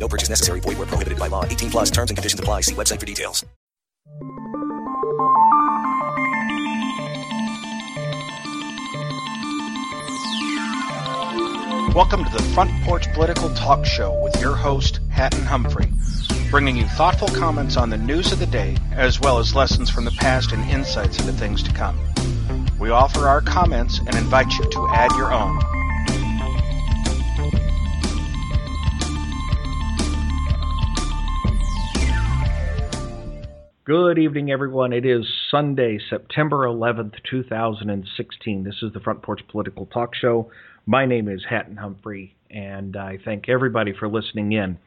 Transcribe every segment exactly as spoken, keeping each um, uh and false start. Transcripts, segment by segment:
No purchase necessary. Void where prohibited by law. eighteen plus terms and conditions apply. See website for details. Welcome to the Front Porch Political Talk Show with your host, Hatton Humphrey, bringing you thoughtful comments on the news of the day, as well as lessons from the past and insights into things to come. We offer our comments and invite you to add your own. Good evening, everyone. It is Sunday, September eleventh, two thousand sixteen. This is the Front Porch Political Talk Show. My name is Hatton Humphrey, and I thank everybody for listening in.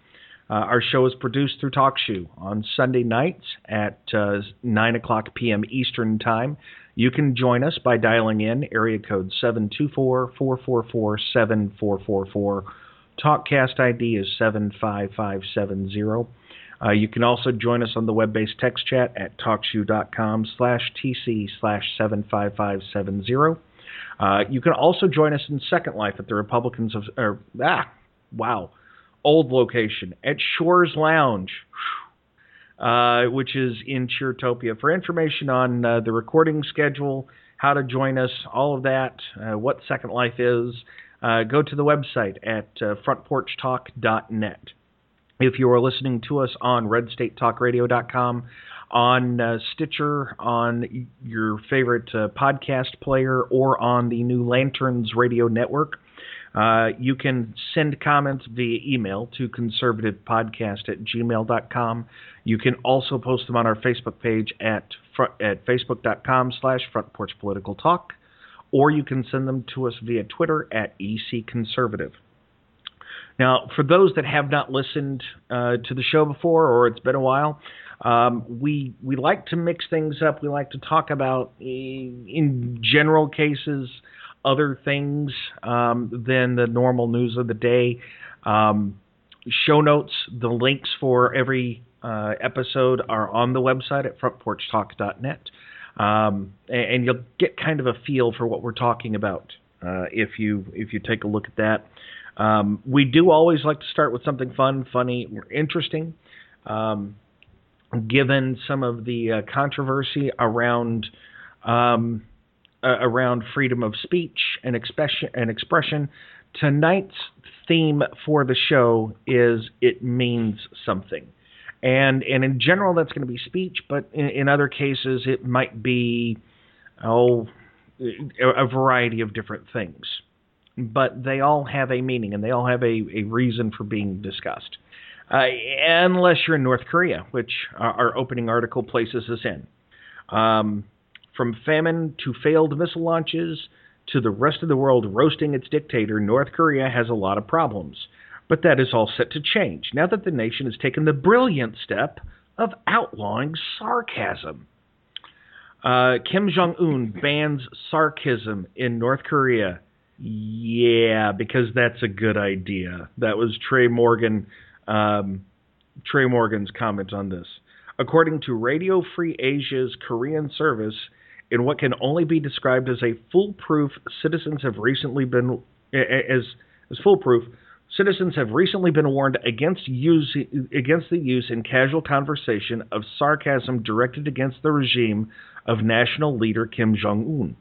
Uh, our show is produced through TalkShoe on Sunday nights at uh, nine o'clock p.m. Eastern Time. You can join us by dialing in area code seven two four, four four four, seven four four four. TalkCast I D is seven five five seven zero. Uh, you can also join us on the web-based text chat at TalkShoe.com slash TC slash 75570. Uh, you can also join us in Second Life at the Republicans of, or, ah, wow, old location at Shores Lounge, uh, which is in Cheertopia. For information on uh, the recording schedule, how to join us, all of that, uh, what Second Life is, uh, go to the website at uh, front porch talk dot net. If you are listening to us on red state talk radio dot com, on uh, Stitcher, on your favorite uh, podcast player, or on the new Lanterns Radio Network, uh, you can send comments via email to conservativepodcast at gmail dot com. You can also post them on our Facebook page at, front, at facebook.com slash frontporchpoliticaltalk, or you can send them to us via Twitter at E C Conservative. Now, for those that have not listened uh, to the show before, or it's been a while, um, we we like to mix things up. We like to talk about, in general cases, other things um, than the normal news of the day. Um, show notes, the links for every uh, episode are on the website at front porch talk dot net, um, and you'll get kind of a feel for what we're talking about uh, if you if you take a look at that. Um, we do always like to start with something fun, funny, or interesting. Um, given some of the uh, controversy around um, uh, around freedom of speech and expression, and expression, tonight's theme for the show is "It Means Something," and and in general that's going to be speech, but in, in other cases it might be oh a variety of different things. But they all have a meaning, and they all have a, a reason for being discussed. Uh, unless you're in North Korea, which our opening article places us in. Um, from famine to failed missile launches to the rest of the world roasting its dictator, North Korea has a lot of problems. But that is all set to change now that the nation has taken the brilliant step of outlawing sarcasm. Uh, Kim Jong-un bans sarcasm in North Korea. Yeah, because that's a good idea. That was Trey Morgan, um, Trey Morgan's comment on this. According to Radio Free Asia's Korean service, in what can only be described as a foolproof, citizens have recently been as as foolproof. Citizens have recently been warned against use against the use in casual conversation of sarcasm directed against the regime of national leader Kim Jong-un,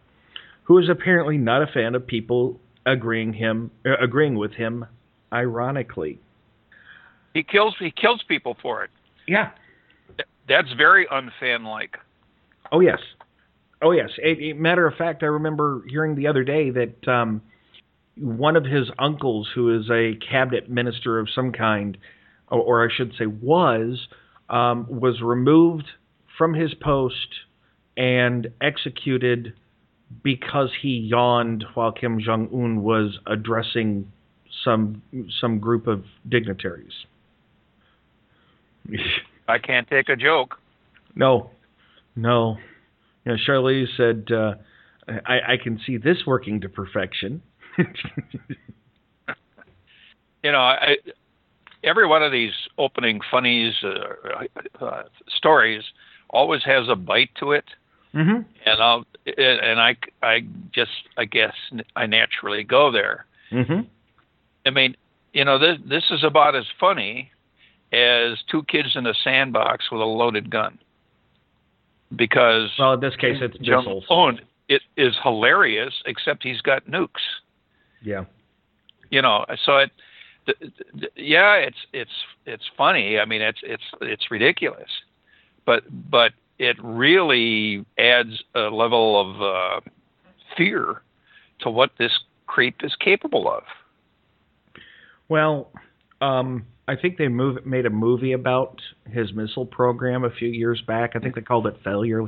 who is apparently not a fan of people agreeing him, uh, agreeing with him, ironically. He kills he kills people for it. Yeah. Th- that's very unfan-like. Oh, yes. Oh, yes. A, a matter of fact, I remember hearing the other day that um, one of his uncles, who is a cabinet minister of some kind, or, or I should say was, um, was removed from his post and executed because he yawned while Kim Jong-un was addressing some some group of dignitaries. I can't take a joke. No, no. You know, Charlize said, uh, I, I can see this working to perfection. You know, I, every one of these opening funnies uh, uh, stories always has a bite to it. Mm-hmm. And I'll and I, I just I guess I naturally go there. Mm-hmm. I mean, you know, this this is about as funny as two kids in a sandbox with a loaded gun. Because well, in this case, it's missiles. It is hilarious, except he's got nukes. Yeah, you know, so it. Th- th- yeah, it's it's it's funny. I mean, it's it's it's ridiculous, but but. It really adds a level of uh, fear to what this creep is capable of. Well, um, I think they move, made a movie about his missile program a few years back. I think they called it Failure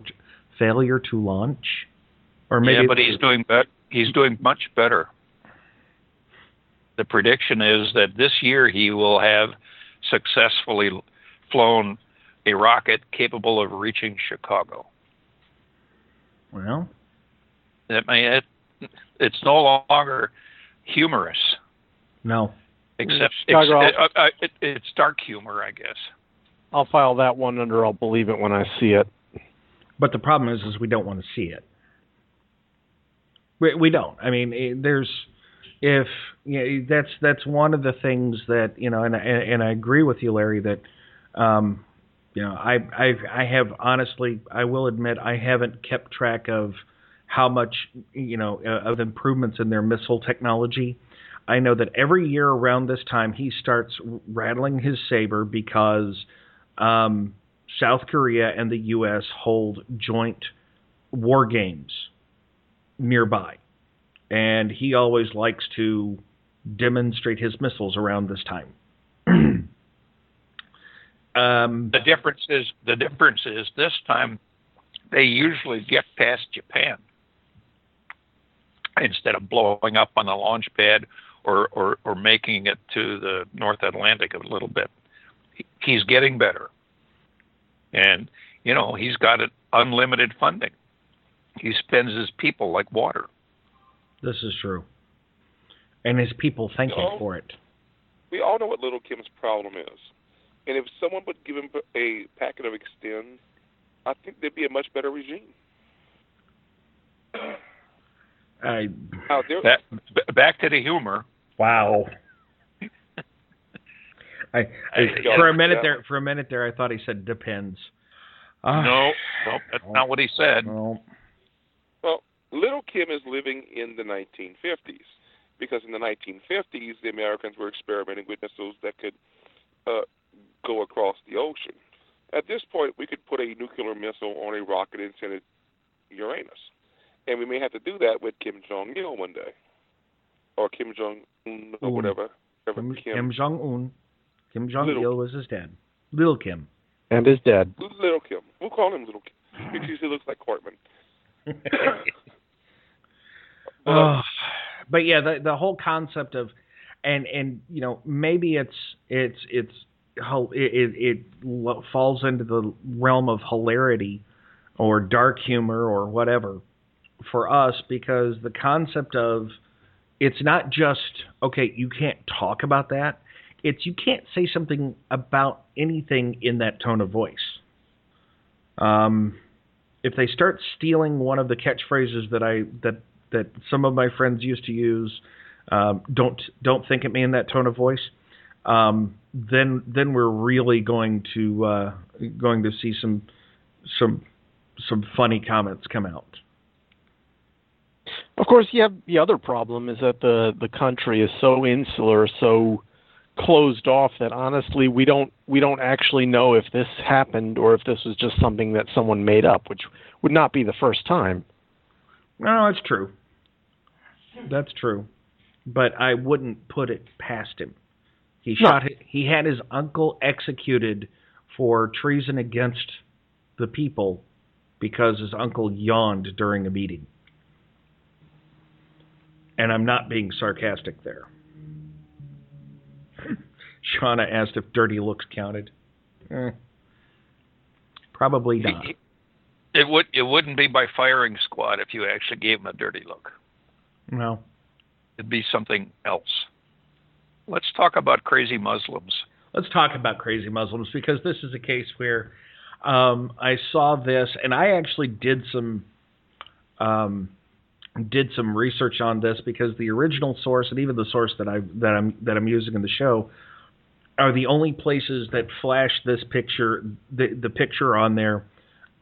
Failure to Launch, or maybe. Yeah, but he's doing be- he's doing much better. The prediction is that this year he will have successfully flown a rocket capable of reaching Chicago. Well, I mean, it, it's no longer humorous. No, except, Chicago, except uh, it, it's dark humor, I guess. I'll file that one under I'll believe it when I see it. But the problem is, is we don't want to see it. We we don't. I mean, there's if you know, that's that's one of the things that you know, and and, and I agree with you, Larry, that. Um, You know, I I I have honestly, I will admit, I haven't kept track of how much, you know, uh, of improvements in their missile technology. I know that every year around this time, he starts rattling his saber because um, South Korea and the U S hold joint war games nearby. And he always likes to demonstrate his missiles around this time. Um, the difference is the difference is this time they usually get past Japan instead of blowing up on the launch pad or, or, or making it to the North Atlantic a little bit. He's getting better, and you know he's got an unlimited funding. He spends his people like water. This is true, and his people thank him for it. We all know what Little Kim's problem is. And if someone would give him a packet of Extend, I think there'd be a much better regime. I, oh, that, back to the humor. Wow. I, I, for a minute there, for a minute there, I thought he said depends. Uh, no, no, that's not what he said. No. Well, Little Kim is living in the nineteen fifties because in the nineteen fifties, the Americans were experimenting with missiles that could. Uh, go across the ocean. At this point, we could put a nuclear missile on a rocket and send it to Uranus. And we may have to do that with Kim Jong-il one day. Or Kim Jong-un or whatever. Kim, Kim. Kim Jong-un. Kim Jong-il was his dad. Little Kim. And his dad. Little Kim. We'll call him Little Kim because he looks like Cartman. but, oh, but yeah, the, the whole concept of, and, and you know, maybe it's it's it's It, it it falls into the realm of hilarity or dark humor or whatever for us because the concept of it's not just, okay, you can't talk about that. It's you can't say something about anything in that tone of voice. Um, if they start stealing one of the catchphrases that I that that some of my friends used to use, um, don't don't think at me in that tone of voice. Um, then then we're really going to uh, going to see some some some funny comments come out. Of course, you have the other problem is that the, the country is so insular, so closed off that honestly we don't we don't actually know if this happened or if this was just something that someone made up, which would not be the first time. No, that's true. That's true. But I wouldn't put it past him. He shot. No. He had his uncle executed for treason against the people because his uncle yawned during a meeting. And I'm not being sarcastic there. Shauna asked if dirty looks counted. Eh, Probably not. It would. It wouldn't be by firing squad if you actually gave him a dirty look. No. It'd be something else. Let's talk about crazy Muslims. Let's talk about crazy Muslims, because this is a case where um, I saw this, and I actually did some um, did some research on this, because the original source and even the source that I that I'm that I'm using in the show are the only places that flash this picture, the, the picture on there,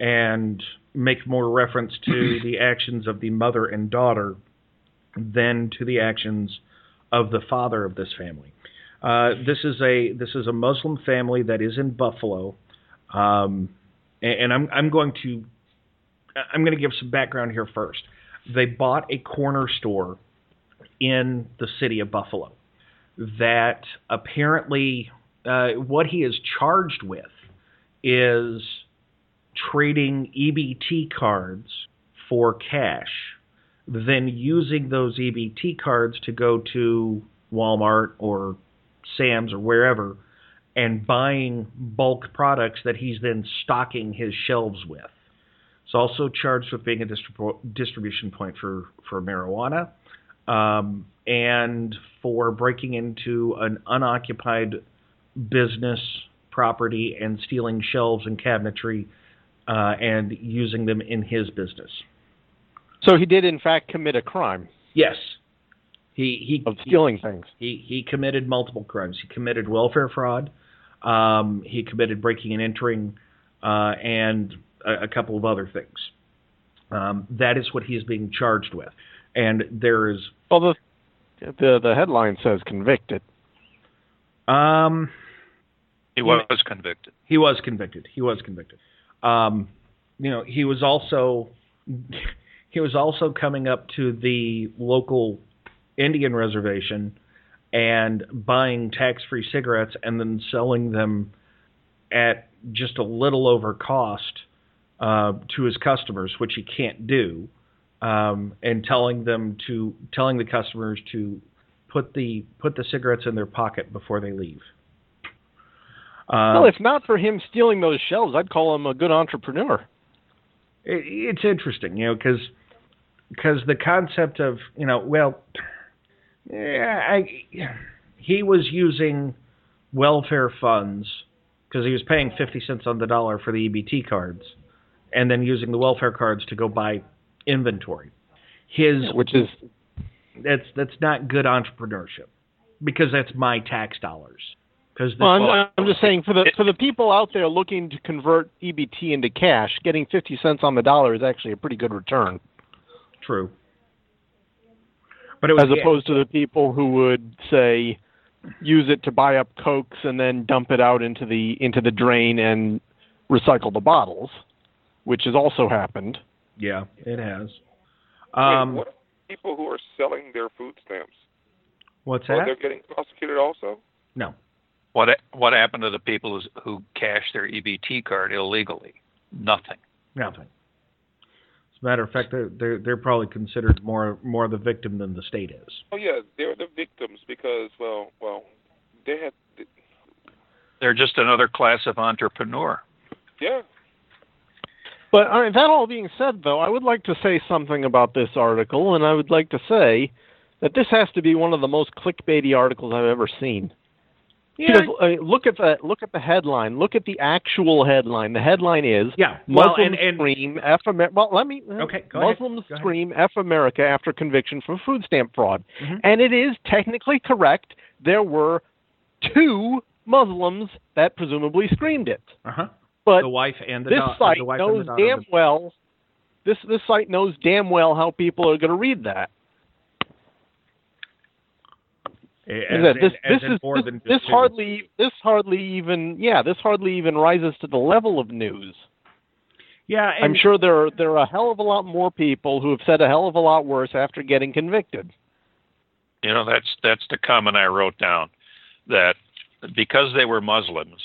and make more reference to the actions of the mother and daughter than to the actions of the father of this family. Uh, this is a this is a Muslim family that is in Buffalo, um, and, and I'm I'm going to I'm going to give some background here first. They bought a corner store in the city of Buffalo that apparently uh, what he is charged with is trading E B T cards for cash, then using those E B T cards to go to Walmart or Sam's or wherever and buying bulk products that he's then stocking his shelves with. It's also charged with being a distrib- distribution point for, for marijuana um, and for breaking into an unoccupied business property and stealing shelves and cabinetry uh, and using them in his business. So he did, in fact, commit a crime. Yes. He, he Of stealing he, things. He he committed multiple crimes. He committed welfare fraud. Um, he committed breaking and entering uh, and a, a couple of other things. Um, that is what he is being charged with. And there is... Well, the, the, the headline says convicted. Um, He was he, convicted. He was convicted. He was convicted. Um, you know, he was also... He was also coming up to the local Indian reservation and buying tax-free cigarettes and then selling them at just a little over cost uh, to his customers, which he can't do, um, and telling them to telling the customers to put the put the cigarettes in their pocket before they leave. Uh, well, if not for him stealing those shelves, I'd call him a good entrepreneur. It, it's interesting, you know, because. Because the concept of, you know, well, yeah, I, he was using welfare funds because he was paying fifty cents on the dollar for the E B T cards and then using the welfare cards to go buy inventory. His, yeah, which is that's that's not good entrepreneurship, because that's my tax dollars. Because well, I'm, well, I'm just saying for the it, for the people out there looking to convert E B T into cash, getting fifty cents on the dollar is actually a pretty good return. True. But it was, as opposed yeah. to the people who would, say, use it to buy up Cokes and then dump it out into the into the drain and recycle the bottles, which has also happened. Yeah, it has. Um, Wait, what are people who are selling their food stamps? What's that? Are they getting prosecuted also? No. What What happened to the people who cashed their E B T card illegally? Nothing. Nothing. Matter of fact, they're, they're they're probably considered more more the victim than the state is. Oh yeah, they're the victims because well well they have they... they're just another class of entrepreneur. Yeah. But all right, that all being said, though, I would like to say something about this article, and I would like to say that this has to be one of the most clickbaity articles I've ever seen. Yeah. Because, uh, look at the look at the headline. Look at the actual headline. The headline is yeah. well, Muslims and, and, scream F America. Well, let me. Okay, go Muslims ahead. scream F America after conviction for food stamp fraud, mm-hmm. and it is technically correct. There were two Muslims that presumably screamed it. Uh-huh. But the wife and the this da- site the wife knows and the damn well. This this site knows damn well how people are going to read that. As, as, this as this, is, this, this hardly this hardly even yeah this hardly even rises to the level of news. Yeah, and I'm sure there are, there are a hell of a lot more people who have said a hell of a lot worse after getting convicted. You know, that's that's the comment I wrote down, that because they were Muslims,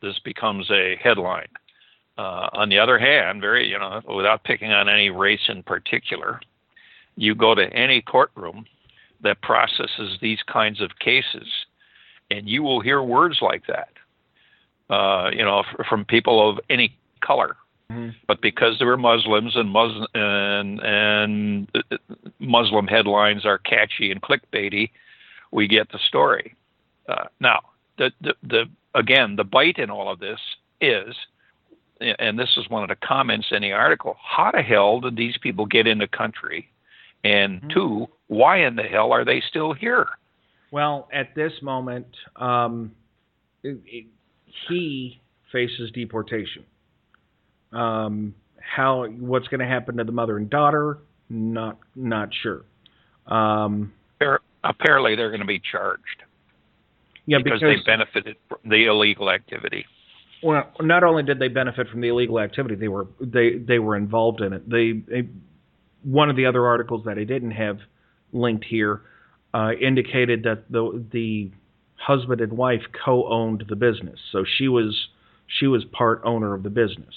this becomes a headline. Uh, on the other hand, very you know without picking on any race in particular, you go to any courtroom that processes these kinds of cases, and you will hear words like that, uh, you know, f- from people of any color. Mm-hmm. But because they were Muslims and Muslim and, and Muslim headlines are catchy and clickbaity, we get the story. Uh, now, the, the the again, the bite in all of this is, and this is one of the comments in the article, how the hell did these people get in the country? And mm-hmm. two, why in the hell are they still here? Well, at this moment, um, it, it, he faces deportation. Um, how what's going to happen to the mother and daughter? Not not sure. Um, Apparently, they're going to be charged. Yeah, because, because they benefited from the illegal activity. Well, not only did they benefit from the illegal activity, they were they, they were involved in it. They, they one of the other articles that I didn't have linked here uh, indicated that the the husband and wife co-owned the business, so she was she was part owner of the business,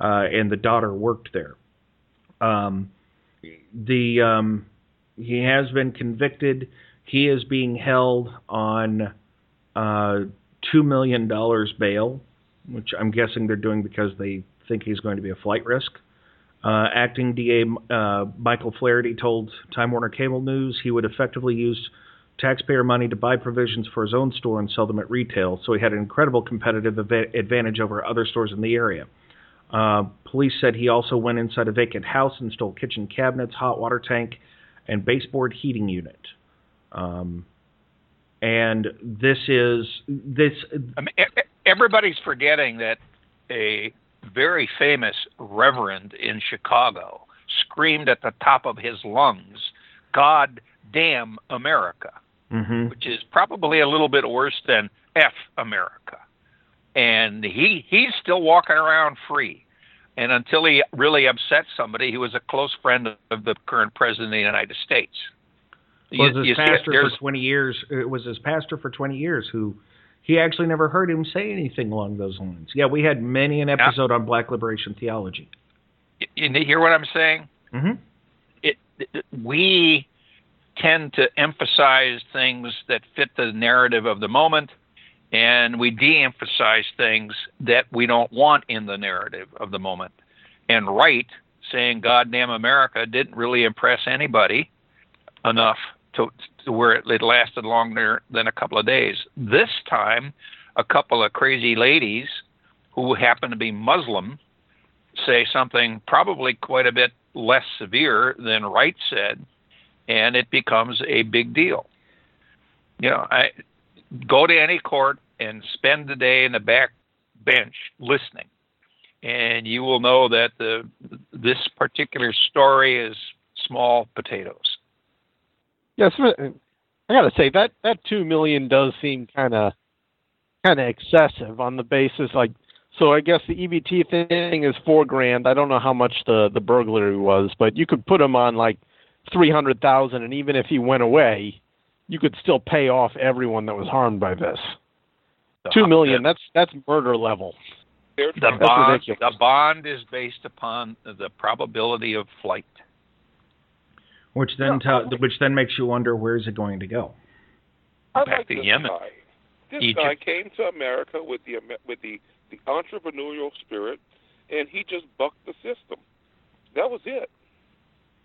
uh, and the daughter worked there. Um, the um, he has been convicted. He is being held on uh, two million dollars bail, which I'm guessing they're doing because they think he's going to be a flight risk. Uh, acting D A uh, Michael Flaherty told Time Warner Cable News he would effectively use taxpayer money to buy provisions for his own store and sell them at retail, so he had an incredible competitive av- advantage over other stores in the area. Uh, police said he also went inside a vacant house and stole kitchen cabinets, hot water tank, and baseboard heating unit. Um, and this is... this. I mean, everybody's forgetting that a... very famous reverend in Chicago screamed at the top of his lungs, "God damn America," mm-hmm. which is probably a little bit worse than F America. And he he's still walking around free. And until he really upset somebody, he was a close friend of the current president of the United States. Was you, his you pastor for twenty years? It was his pastor for twenty years who. He actually never heard him say anything along those lines. Yeah, we had many an episode yeah. on Black Liberation Theology. You hear what I'm saying? Mm-hmm. It, it, we tend to emphasize things that fit the narrative of the moment, and we de-emphasize things that we don't want in the narrative of the moment. And Wright saying, "God damn America," didn't really impress anybody enough to, to where it, it lasted longer than a couple of days. This time, a couple of crazy ladies who happen to be Muslim say something probably quite a bit less severe than Wright said, and it becomes a big deal. You know, I go to any court and spend the day in the back bench listening, and you will know that the this particular story is small potatoes. Yes, I gotta say that, that two million does seem kind of kind of excessive on the basis like. So I guess the E B T thing is four grand. I don't know how much the, the burglary was, but you could put him on like three hundred thousand, and even if he went away, you could still pay off everyone that was harmed by this. The, two million. The, that's that's murder level. The that's bond ridiculous. The bond is based upon the probability of flight. Which then, no, t- which then makes you wonder, where is it going to go? Back like to Yemen. Guy. This Egypt. guy came to America with the with the, the entrepreneurial spirit, and he just bucked the system. That was it.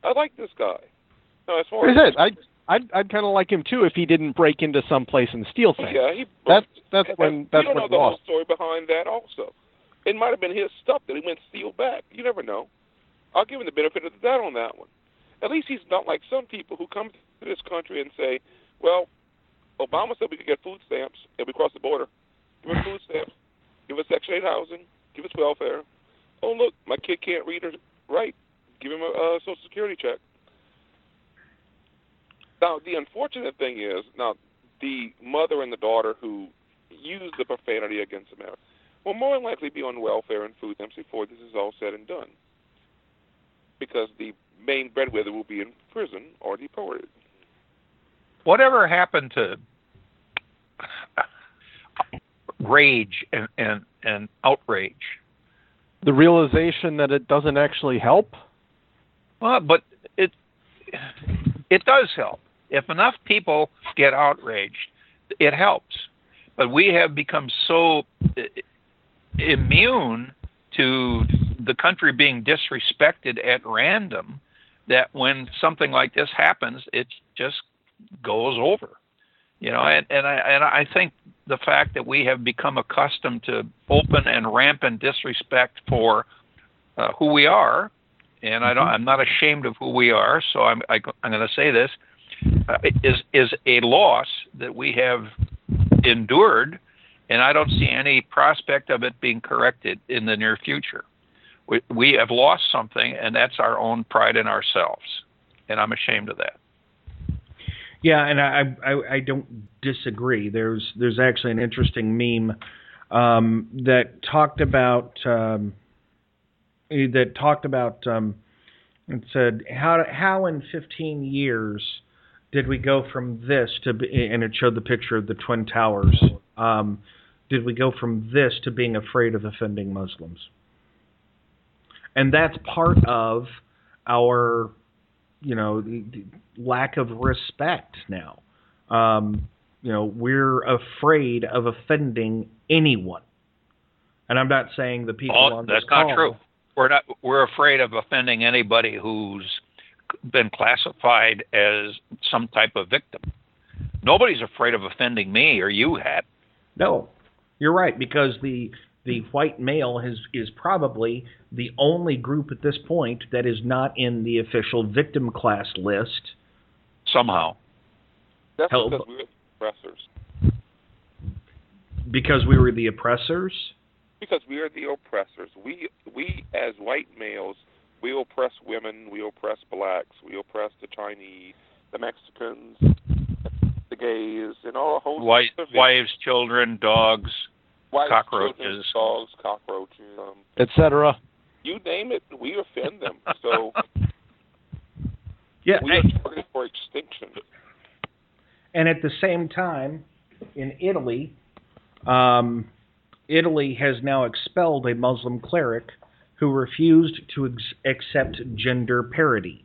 I like this guy. No, as far as it? I I'd, I'd kind of like him too if he didn't break into some place and steal things. Yeah, he. That's that's and when that's you don't know the lost. whole story behind that. Also, it might have been his stuff that he went and steal back. You never know. I'll give him the benefit of the doubt on that one. At least he's not like some people who come to this country and say, well, Obama said we could get food stamps if we cross the border. Give us food stamps. Give us Section eight housing. Give us welfare. Oh, look, my kid can't read or write. Give him a uh, Social Security check. Now, the unfortunate thing is, now, the mother and the daughter who used the profanity against America will more than likely be on welfare and food stamps before this is all said and done. Because the main breadwinner will be in prison or deported. Whatever happened to rage and, and, and outrage? The realization that it doesn't actually help? Well, but it it does help. If enough people get outraged, it helps. But we have become so immune to the country being disrespected at random that when something like this happens, it just goes over. You know, and, and I and I think the fact that we have become accustomed to open and rampant disrespect for uh, who we are, and I don't, I'm not ashamed of who we are, so I'm I, I'm going to say this uh, is is a loss that we have endured, and I don't see any prospect of it being corrected in the near future. We we have lost something, and that's our own pride in ourselves, and I'm ashamed of that. Yeah, and I, I I don't disagree. There's there's actually an interesting meme um, that talked about um, that talked about um, it said how how in fifteen years did we go from this to be, and it showed the picture of the Twin Towers. Um, did we go from this to being afraid of offending Muslims? And that's part of our, you know, the, the lack of respect now. Um, you know, we're afraid of offending anyone. And I'm not saying the people oh, on this call. That's not true. We're not. We're afraid of offending anybody who's been classified as some type of victim. Nobody's afraid of offending me or you, Hat. No, you're right, because the the white male has, is probably the only group at this point that is not in the official victim class list. Somehow. That's Held. because we were the oppressors. Because we were the oppressors? Because we are the oppressors. We, we as white males, we oppress women, we oppress blacks, we oppress the Chinese, the Mexicans, the gays, and all a whole White, wives, children, dogs. White cockroaches, children, dogs, cockroaches, um, et cetera. You name it, we offend them. So yeah, we I, are targeted for extinction. And at the same time, in Italy, um, Italy has now expelled a Muslim cleric who refused to ex- accept gender parity.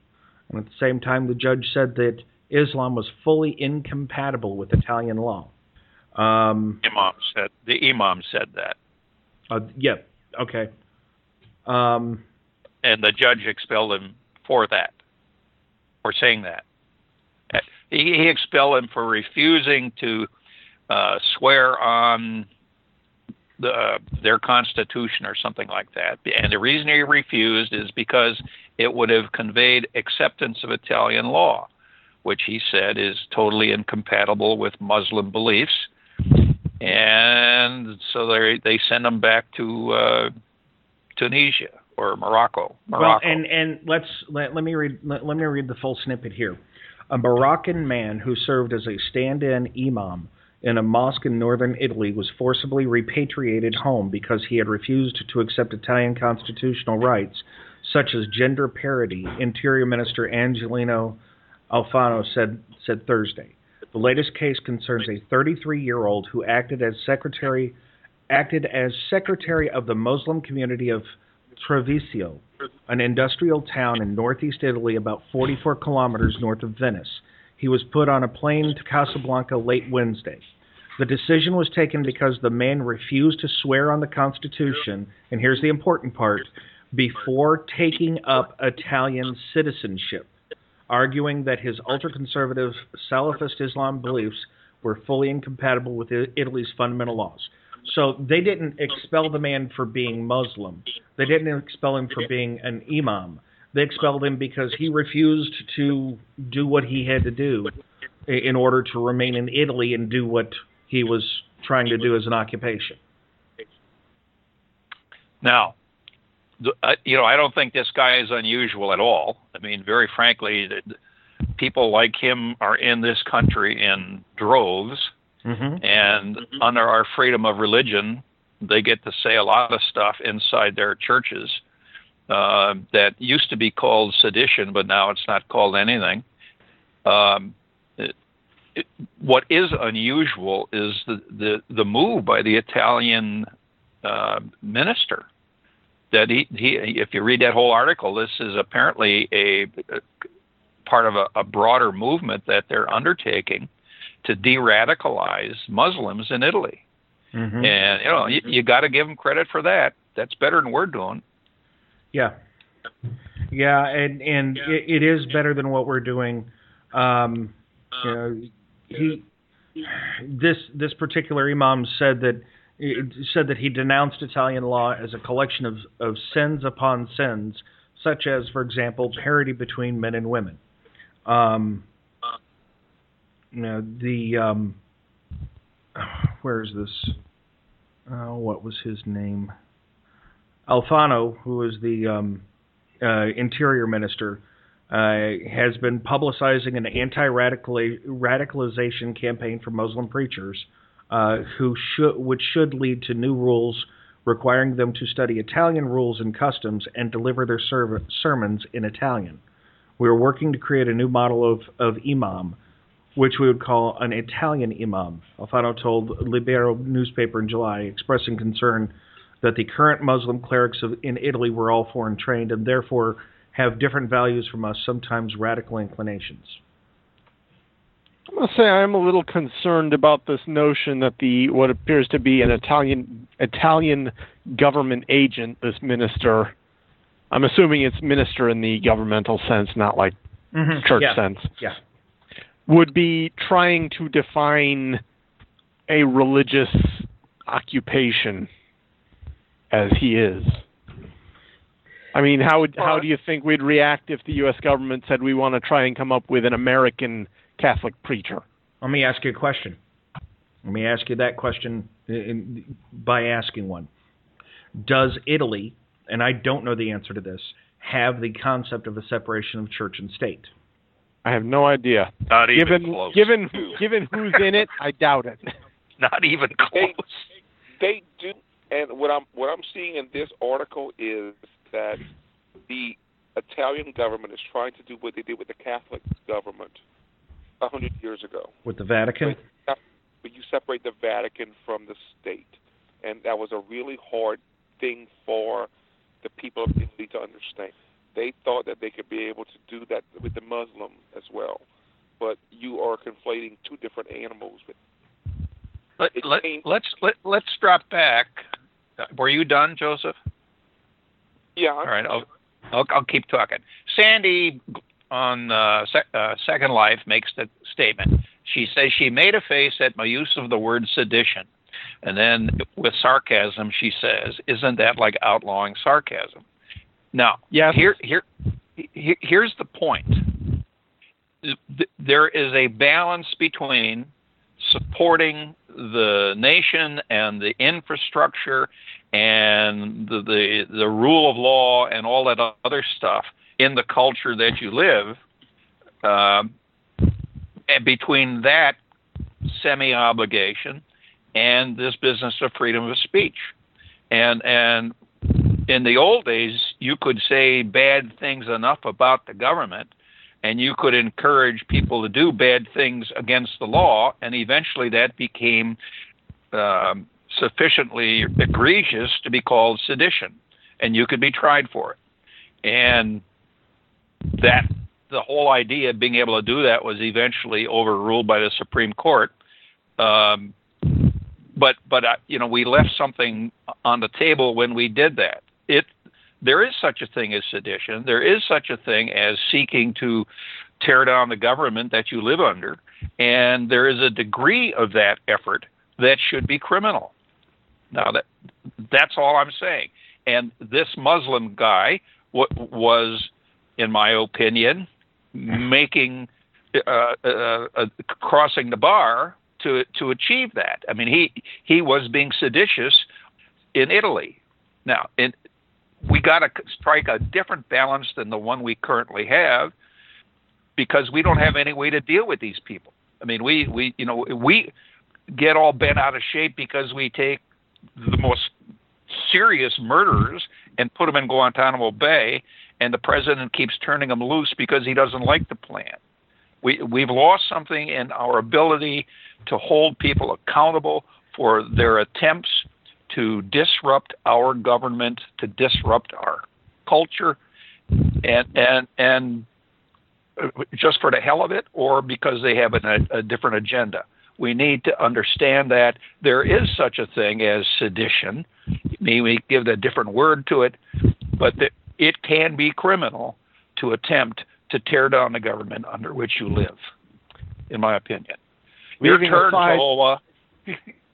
And at the same time, the judge said that Islam was fully incompatible with Italian law. Um, imam said, the imam said that. Uh, yeah, okay. Um, and the judge expelled him for that, for saying that. He, he expelled him for refusing to uh, swear on the, uh, their constitution or something like that. And the reason he refused is because it would have conveyed acceptance of Italian law, which he said is totally incompatible with Muslim beliefs. And so they they send them back to uh, Tunisia or Morocco. Morocco. Well, and and let's let, let me read let, let me read the full snippet here. A Moroccan man who served as a stand-in imam in a mosque in northern Italy was forcibly repatriated home because he had refused to accept Italian constitutional rights such as gender parity. Interior Minister Angelino Alfano said said Thursday. The latest case concerns a thirty-three-year-old who acted as secretary acted as secretary of the Muslim community of Treviso, an industrial town in northeast Italy about forty-four kilometers north of Venice. He was put on a plane to Casablanca late Wednesday. The decision was taken because the man refused to swear on the Constitution, and here's the important part, before taking up Italian citizenship, arguing that his ultra-conservative Salafist Islam beliefs were fully incompatible with Italy's fundamental laws. So they didn't expel the man for being Muslim. They didn't expel him for being an imam. They expelled him because he refused to do what he had to do in order to remain in Italy and do what he was trying to do as an occupation. Now, you know, I don't think this guy is unusual at all. I mean, very frankly, people like him are in this country in droves, mm-hmm. and mm-hmm. under our freedom of religion, they get to say a lot of stuff inside their churches uh, that used to be called sedition, but now it's not called anything. Um, it, it, what is unusual is the, the, the move by the Italian uh, minister. That he, he, if you read that whole article, this is apparently a, a part of a, a broader movement that they're undertaking to de-radicalize Muslims in Italy. Mm-hmm. And you know, you, you got to give them credit for that. that's better than we're doing. Yeah. Yeah, and, and yeah. It, it is better than what we're doing. Um, you know, he, this this particular imam said that said that he denounced Italian law as a collection of, of sins upon sins, such as, for example, parity between men and women. Um, you know, the um, where is this? Uh, what was his name? Alfano, who is the um, uh, interior minister, uh, has been publicizing an anti-radicalization campaign for Muslim preachers, uh, who should, which should lead to new rules requiring them to study Italian rules and customs and deliver their serv- sermons in Italian. We are working to create a new model of, of imam, which we would call an Italian imam, Alfano told Libero newspaper in July, expressing concern that the current Muslim clerics of, in Italy were all foreign trained and therefore have different values from us, sometimes radical inclinations. I must say I'm a little concerned about this notion that the what appears to be an Italian Italian government agent, this minister. I'm assuming it's minister in the governmental sense, not like mm-hmm. church yeah. sense. Yeah. Would be trying to define a religious occupation as he is. I mean, how would, how do you think we'd react if the U S government said we want to try and come up with an American Catholic preacher? Let me ask you a question. Let me ask you that question in, by asking one. Does Italy, and I don't know the answer to this, have the concept of a separation of church and state? I have no idea. Not even given, close. Given, given who's in it, I doubt it. Not even close. They, they do. And what I'm what I'm seeing in this article is that the Italian government is trying to do what they did with the Catholic government a hundred years ago. With the Vatican? But you separate the Vatican from the state. And that was a really hard thing for the people of Italy to understand. They thought that they could be able to do that with the Muslim as well. But you are conflating two different animals. Let, let, let's, let, let's drop back. Were you done, Joseph? Yeah. All right. I'll, I'll, I'll keep talking. Sandy on uh, sec, uh, Second Life makes the statement. She says she made a face at my use of the word sedition. And then with sarcasm, she says, isn't that like outlawing sarcasm? Now, yes. here, here, here, here's the point. There is a balance between supporting the nation and the infrastructure and the, the the rule of law and all that other stuff in the culture that you live, uh, and between that semi-obligation and this business of freedom of speech. And and in the old days, you could say bad things enough about the government, and you could encourage people to do bad things against the law, and eventually that became um, sufficiently egregious to be called sedition, and you could be tried for it. And that the whole idea of being able to do that was eventually overruled by the Supreme Court. Um, but but uh, you know, we left something on the table when we did that. It. There is such a thing as sedition. There is such a thing as seeking to tear down the government that you live under. And there is a degree of that effort that should be criminal. Now, that that's all I'm saying. And this Muslim guy w- was, in my opinion, making uh, uh, uh, crossing the bar to to achieve that. I mean, he, he was being seditious in Italy. Now, in we got to strike a different balance than the one we currently have, because we don't have any way to deal with these people. I mean, we, we you know, we get all bent out of shape because we take the most serious murderers and put them in Guantanamo Bay, and the president keeps turning them loose because he doesn't like the plan. We, we've lost something in our ability to hold people accountable for their attempts to disrupt our government, to disrupt our culture, and and and just for the hell of it, or because they have an, a, a different agenda. We need to understand that there is such a thing as sedition, me. We give a different word to it, but the, it can be criminal to attempt to tear down the government under which you live, in my opinion. Leaving Your turn, aside, Tola.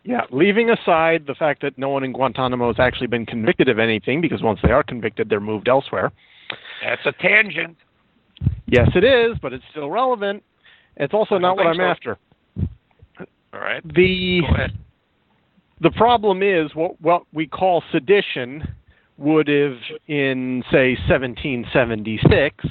Yeah, leaving aside the fact that no one in Guantanamo has actually been convicted of anything, because once they are convicted, they're moved elsewhere. That's a tangent. Yes, it is, but it's still relevant. It's also not what I'm so. after. All right. The, Go ahead. The problem is what, what we call sedition would have, in, say, seventeen seventy-six,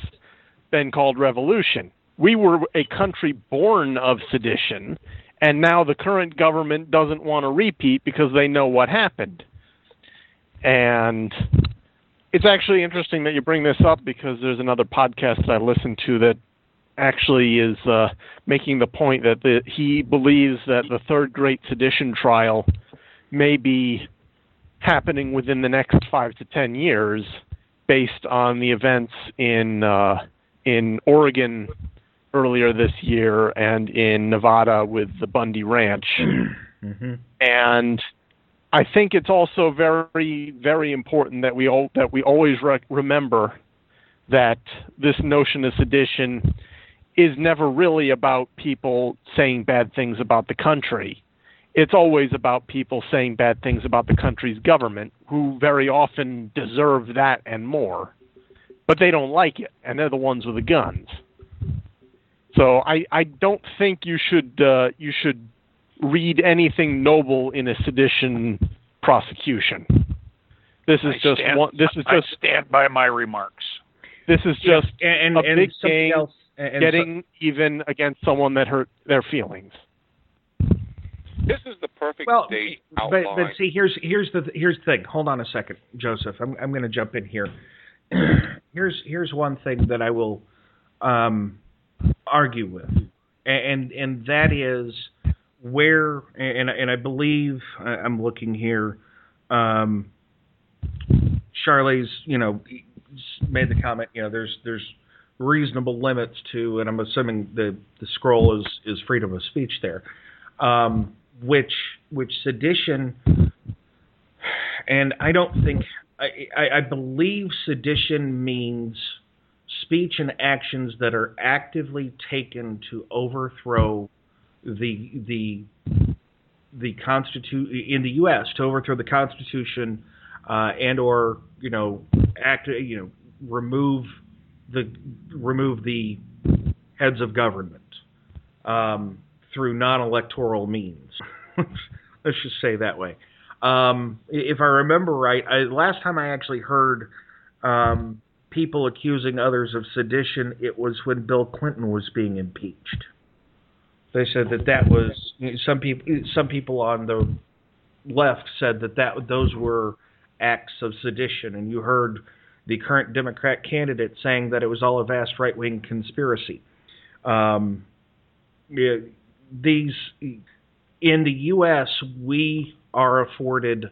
been called revolution. We were a country born of sedition, and now the current government doesn't want to repeat because they know what happened. And it's actually interesting that you bring this up, because there's another podcast that I listen to that actually is uh, making the point that the, he believes that the third great sedition trial may be happening within the next five to ten years based on the events in uh, in Oregon earlier this year and in Nevada with the Bundy Ranch. Mm-hmm. And I think it's also very, very important that we all, that we always re- remember that this notion of sedition is never really about people saying bad things about the country. It's always about people saying bad things about the country's government, who very often deserve that and more, but they don't like it, and they're the ones with the guns. So I, I don't think you should uh, you should read anything noble in a sedition prosecution. This is I just stand, one, this is just I stand by my remarks. This is just yeah, and, a and, big and thing. Else. And getting so, even against someone that hurt their feelings. This is the perfect well, stage outline. But, but see, here's here's the here's the thing. Hold on a second, Joseph. I'm I'm going to jump in here. here's here's one thing that I will um, argue with, and and that is where and and I believe I'm looking here. Um, Charlie's, you know, made the comment. You know, there's there's. reasonable limits to, and I'm assuming the, the scroll is, is freedom of speech there, um, which which sedition, and I don't think, I, I, I believe sedition means speech and actions that are actively taken to overthrow the the the constitu- in the U S to overthrow the Constitution uh, and or you know act you know remove. The, remove the heads of government um, through non-electoral means. Let's just say that way. Um, if I remember right, I, last time I actually heard um, people accusing others of sedition, it was when Bill Clinton was being impeached. They said that that was some people. Some people on the left said that, that those were acts of sedition, and you heard the current Democrat candidate saying that it was all a vast right-wing conspiracy. Um, these in the U S, we are afforded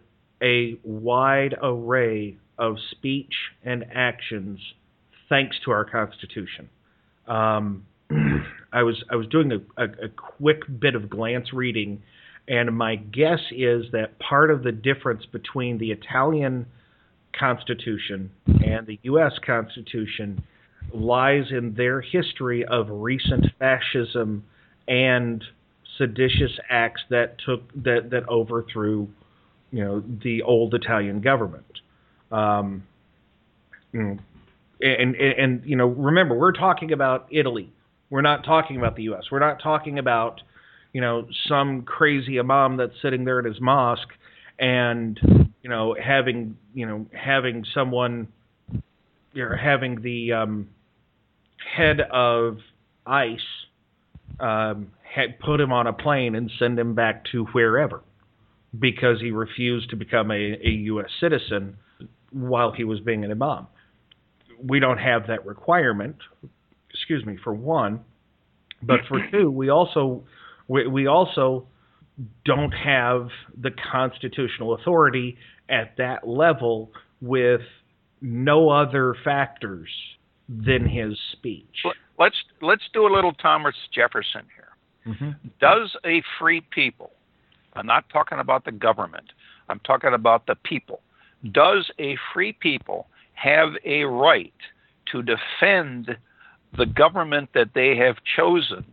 a wide array of speech and actions thanks to our Constitution. Um, I was I was doing a, a, a quick bit of glance reading, and my guess is that part of the difference between the Italian Constitution and the U S Constitution lies in their history of recent fascism and seditious acts that took that, that overthrew, you know, the old Italian government. Um, and, and and you know, remember, we're talking about Italy. We're not talking about the U S. We're not talking about, you know, some crazy imam that's sitting there in his mosque and, you know, having you know having someone, you know, having the um, head of ICE um, had put him on a plane and send him back to wherever because he refused to become a, a U S citizen while he was being an imam. We don't have that requirement. Excuse me, for one, but for two, we also we, we also don't have the constitutional authority at that level with no other factors than his speech. Let's let's do a little Thomas Jefferson here. Mm-hmm. Does a free people, I'm not talking about the government, I'm talking about the people, does a free people have a right to defend the government that they have chosen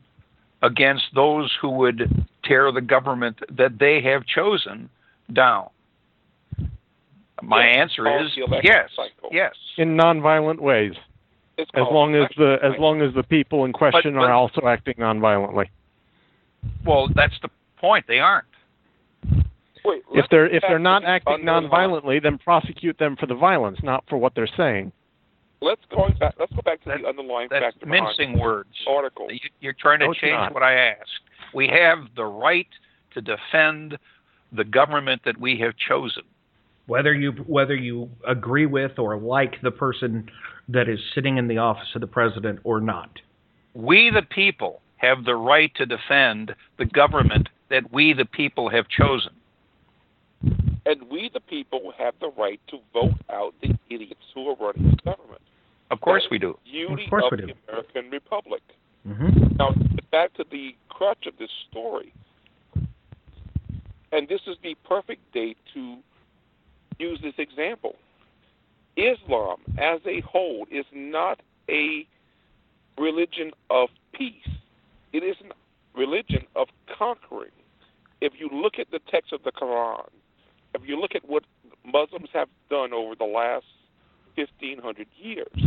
against those who would tear the government that they have chosen down? My yes, answer is yes, yes. In nonviolent ways, as long as the as long as the people in question but, but, are also acting nonviolently. Well, that's the point. They aren't. Wait, if they're if they're not acting nonviolently, then prosecute them for the violence, not for what they're saying. Let's go back. Let's go back to the underlying factor. That's mincing words. Article. You're trying to change what I asked. We have the right to defend the government that we have chosen. Whether you whether you agree with or like the person that is sitting in the office of the president or not. We the people have the right to defend the government that we the people have chosen. And we the people have the right to vote out the idiots who are running the government. Of course we do. Beauty of the American Republic. Mm-hmm. Now, back to the crutch of this story. And this is the perfect day to use this example. Islam as a whole is not a religion of peace. It is a religion of conquering. If you look at the text of the Quran, if you look at what Muslims have done over the last fifteen hundred years,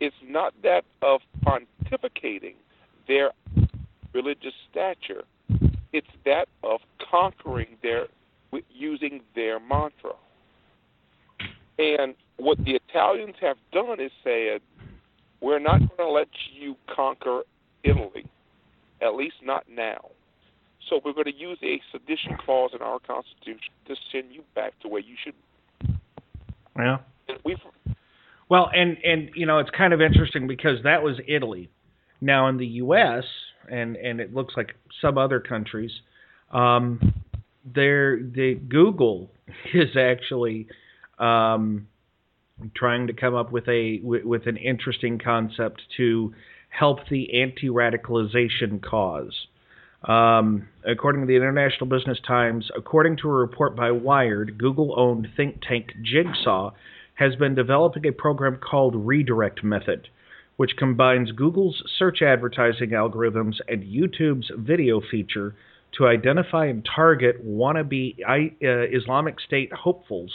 it's not that of pontificating their religious stature. It's that of conquering their, using their mantra. And what the Italians have done is said, we're not going to let you conquer Italy, at least not now. So we're going to use a sedition clause in our Constitution to send you back to where you should be. Yeah. And we've... Well, and, and, you know, it's kind of interesting because that was Italy. Now in the U S, and, and it looks like some other countries, um, they're, they, Google is actually... Um, trying to come up with a with, with an interesting concept to help the anti-radicalization cause. Um, according to the International Business Times, according to a report by Wired, Google-owned think tank Jigsaw has been developing a program called Redirect Method, which combines Google's search advertising algorithms and YouTube's video feature to identify and target wannabe I, uh, Islamic State hopefuls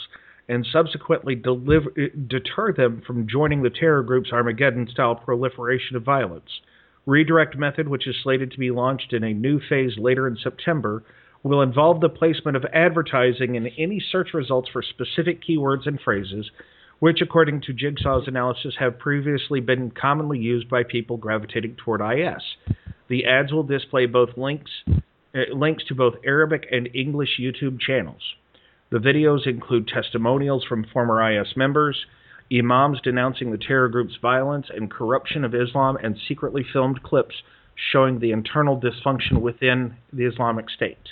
and subsequently deliver, deter them from joining the terror group's Armageddon-style proliferation of violence. Redirect Method, which is slated to be launched in a new phase later in September, will involve the placement of advertising in any search results for specific keywords and phrases, which, according to Jigsaw's analysis, have previously been commonly used by people gravitating toward I S. The ads will display both links, uh, links to both Arabic and English YouTube channels. The videos include testimonials from former I S members, imams denouncing the terror group's violence and corruption of Islam, and secretly filmed clips showing the internal dysfunction within the Islamic State.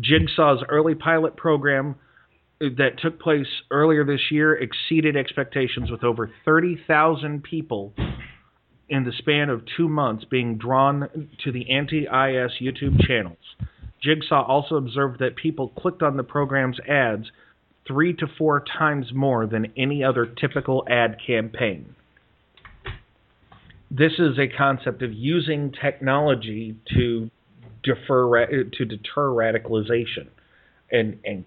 Jigsaw's early pilot program that took place earlier this year exceeded expectations, with over thirty thousand people in the span of two months being drawn to the anti-I S YouTube channels. Jigsaw also observed that people clicked on the program's ads three to four times more than any other typical ad campaign. This is a concept of using technology to defer to deter radicalization. And, and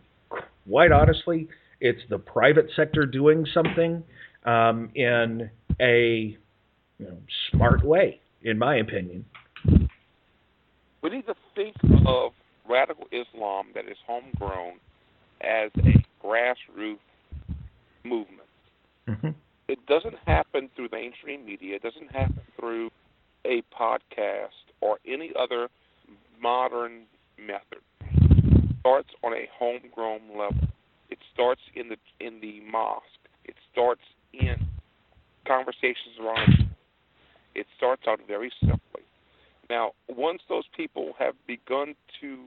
quite honestly, it's the private sector doing something um, in a you know, smart way, in my opinion. We need to think of radical Islam that is homegrown as a grassroots movement. Mm-hmm. It doesn't happen through mainstream media. It doesn't happen through a podcast or any other modern method. It starts on a homegrown level. It starts in the in the mosque. It starts in conversations around. It starts out very simple. Now, once those people have begun to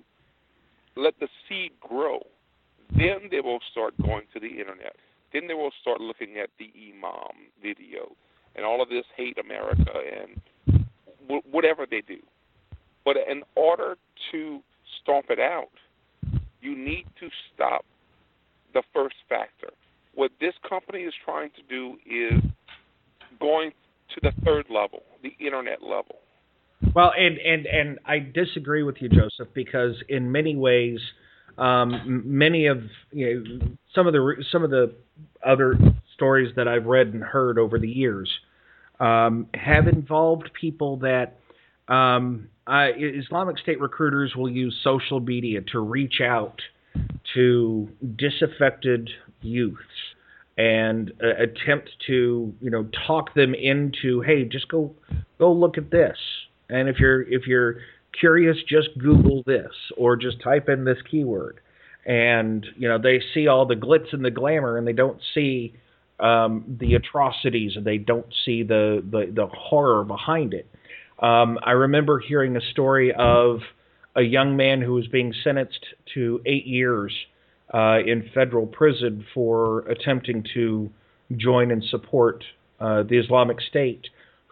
let the seed grow, then they will start going to the internet. Then they will start looking at the imam video and all of this hate America and w- whatever they do. But in order to stomp it out, you need to stop the first factor. What this company is trying to do is going to the third level, the internet level. Well, and, and, and I disagree with you, Joseph, because in many ways, um, many of you know, some of the some of the other stories that I've read and heard over the years um, have involved people that um, uh, Islamic State recruiters will use social media to reach out to disaffected youths and uh, attempt to, you know, talk them into, hey, just go go look at this. And if you're if you're curious, just Google this or just type in this keyword. And, you know, they see all the glitz and the glamour and they don't see um, the atrocities and they don't see the, the, the horror behind it. Um, I remember hearing a story of a young man who was being sentenced to eight years uh, in federal prison for attempting to join and support uh, the Islamic State,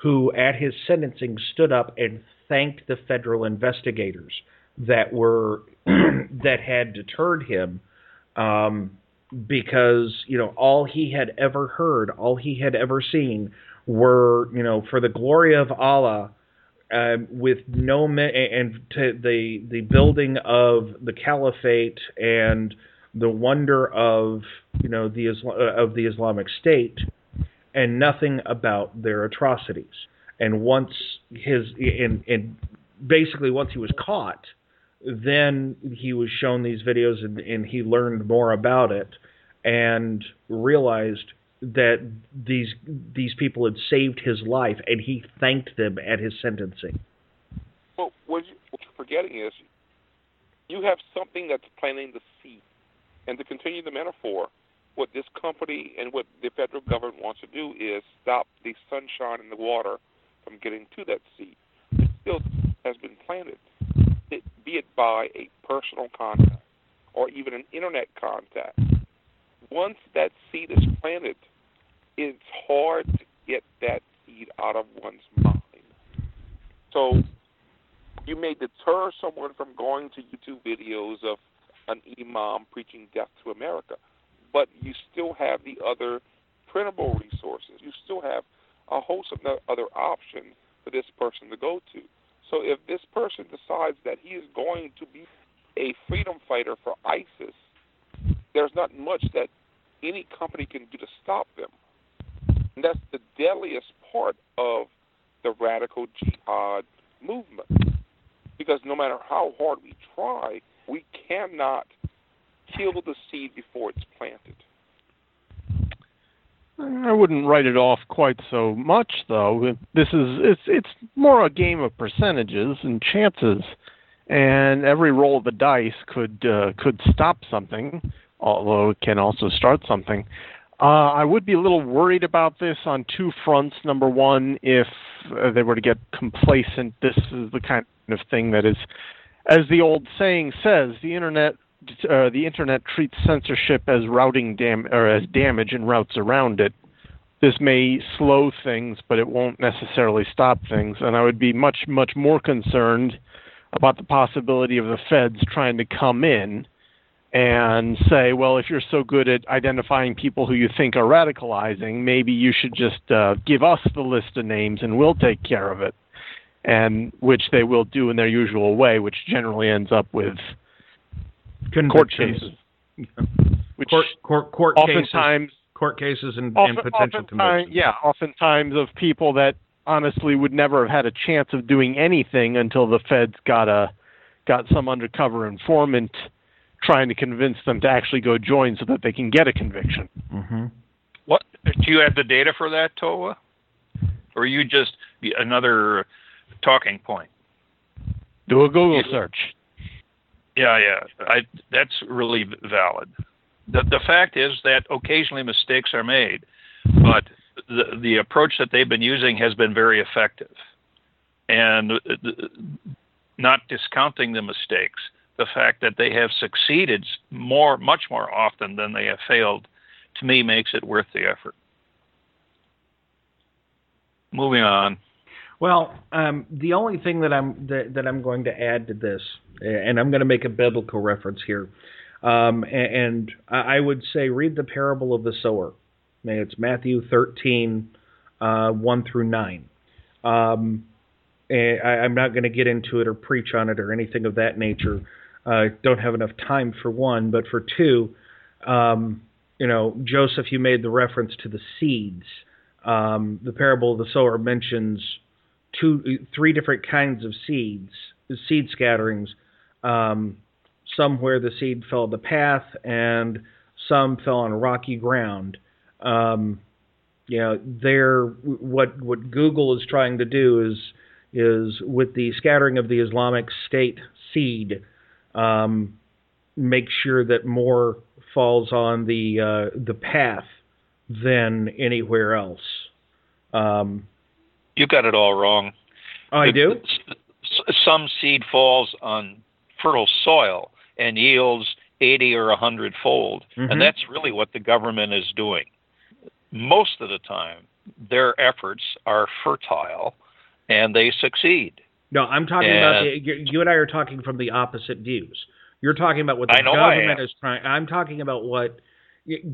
who at his sentencing stood up and thanked the federal investigators that were that had deterred him um, because, you know, all he had ever heard, all he had ever seen were, you know, for the glory of Allah, uh, with no me- and to the the building of the caliphate and the wonder of, you know, the Isla- of the Islamic State, and nothing about their atrocities. And once his and, and basically once he was caught, then he was shown these videos and, and he learned more about it and realized that these these people had saved his life, and he thanked them at his sentencing. Well, what, you, what you're forgetting is you have something that's planting the seed. And to continue the metaphor, what this company and what the federal government wants to do is stop the sunshine and the water from getting to that seed. It still has been planted, it, be it by a personal contact or even an internet contact. Once that seed is planted, it's hard to get that seed out of one's mind. So you may deter someone from going to YouTube videos of an imam preaching death to America, but you still have the other printable resources. You still have a host of other options for this person to go to. So if this person decides that he is going to be a freedom fighter for ISIS, there's not much that any company can do to stop them. And that's the deadliest part of the radical jihad movement, because no matter how hard we try, we cannot kill the seed before it's planted. I wouldn't write it off quite so much, though. This is it's it's more a game of percentages and chances, and every roll of the dice could uh, could stop something, although it can also start something. Uh, I would be a little worried about this on two fronts. Number one, if uh, they were to get complacent, this is the kind of thing that is, as the old saying says, the internet. Uh, the internet treats censorship as routing dam- or as damage and routes around it. This may slow things, but it won't necessarily stop things. And I would be much, much more concerned about the possibility of the feds trying to come in and say, well, if you're so good at identifying people who you think are radicalizing, maybe you should just uh, give us the list of names and we'll take care of it, and which they will do in their usual way, which generally ends up with court cases, yeah. Which court, court, court oftentimes, cases, court cases, and, often, and potential convictions. Yeah, oftentimes of people that honestly would never have had a chance of doing anything until the feds got a got some undercover informant trying to convince them to actually go join so that they can get a conviction. Mm-hmm. What do you have the data for that, Toa, or are you just another talking point? Do a Google search. Yeah, yeah, I, that's really valid. The, the fact is that occasionally mistakes are made, but the, the approach that they've been using has been very effective. And not discounting the mistakes, the fact that they have succeeded more, much more often than they have failed, to me makes it worth the effort. Moving on. Well, um, the only thing that I'm that, that I'm going to add to this, and I'm going to make a biblical reference here, Um, and I would say read the parable of the sower. It's Matthew thirteen, uh, one through nine. Um, I'm not going to get into it or preach on it or anything of that nature. I uh, don't have enough time for one, but for two, um, you know, Joseph, you made the reference to the seeds. Um, the parable of the sower mentions two, three different kinds of seeds, seed scatterings. Um, some where the seed fell on the path, and some fell on rocky ground. Um, you know, there, what what Google is trying to do is is with the scattering of the Islamic State seed. Um, make sure that more falls on the uh, the path than anywhere else. Um, you got it all wrong. Oh, I do? Some seed falls on fertile soil and yields eighty or one hundred fold, mm-hmm. and that's really what the government is doing. Most of the time, their efforts are fertile, and they succeed. No, I'm talking and, about the, you and I are talking from the opposite views. You're talking about what the government is trying. I'm talking about what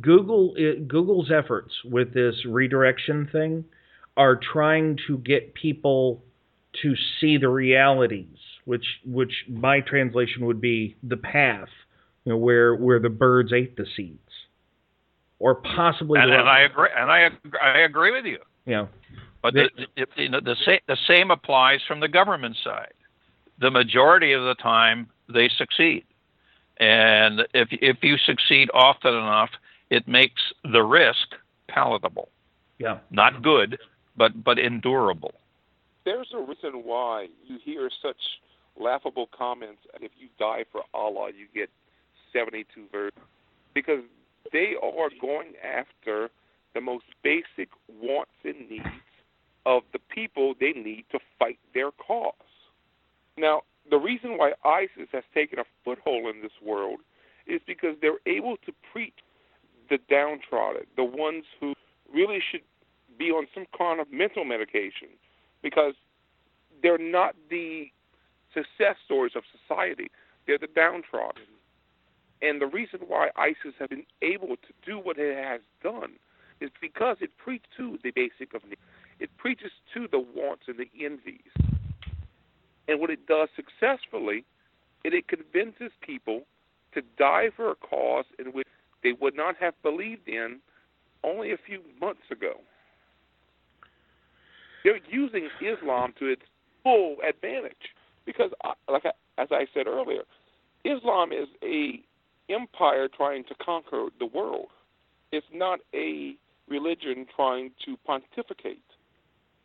Google Google's efforts with this redirection thing are trying to get people to see the realities, which which my translation would be the path, you know, where where the birds ate the seeds, or possibly. And, and I agree. And I I agree with you. Yeah. But the, the, you know, the, same, the same applies from the government side. The majority of the time, they succeed. And if if you succeed often enough, it makes the risk palatable. Yeah. Not good, but, but endurable. There's a reason why you hear such laughable comments. If you die for Allah, you get seventy-two virgins. Because they are going after the most basic wants and needs of the people they need to fight their cause. Now, the reason why ISIS has taken a foothold in this world is because they're able to preach the downtrodden, the ones who really should be on some kind of mental medication, because they're not the success stories of society. They're the downtrodden. And the reason why ISIS has been able to do what it has done is because it preached to the basic of needs. It preaches to the wants and the envies. And what it does successfully is it convinces people to die for a cause in which they would not have believed in only a few months ago. They're using Islam to its full advantage because, like I, as I said earlier, Islam is a empire trying to conquer the world. It's not a religion trying to pontificate.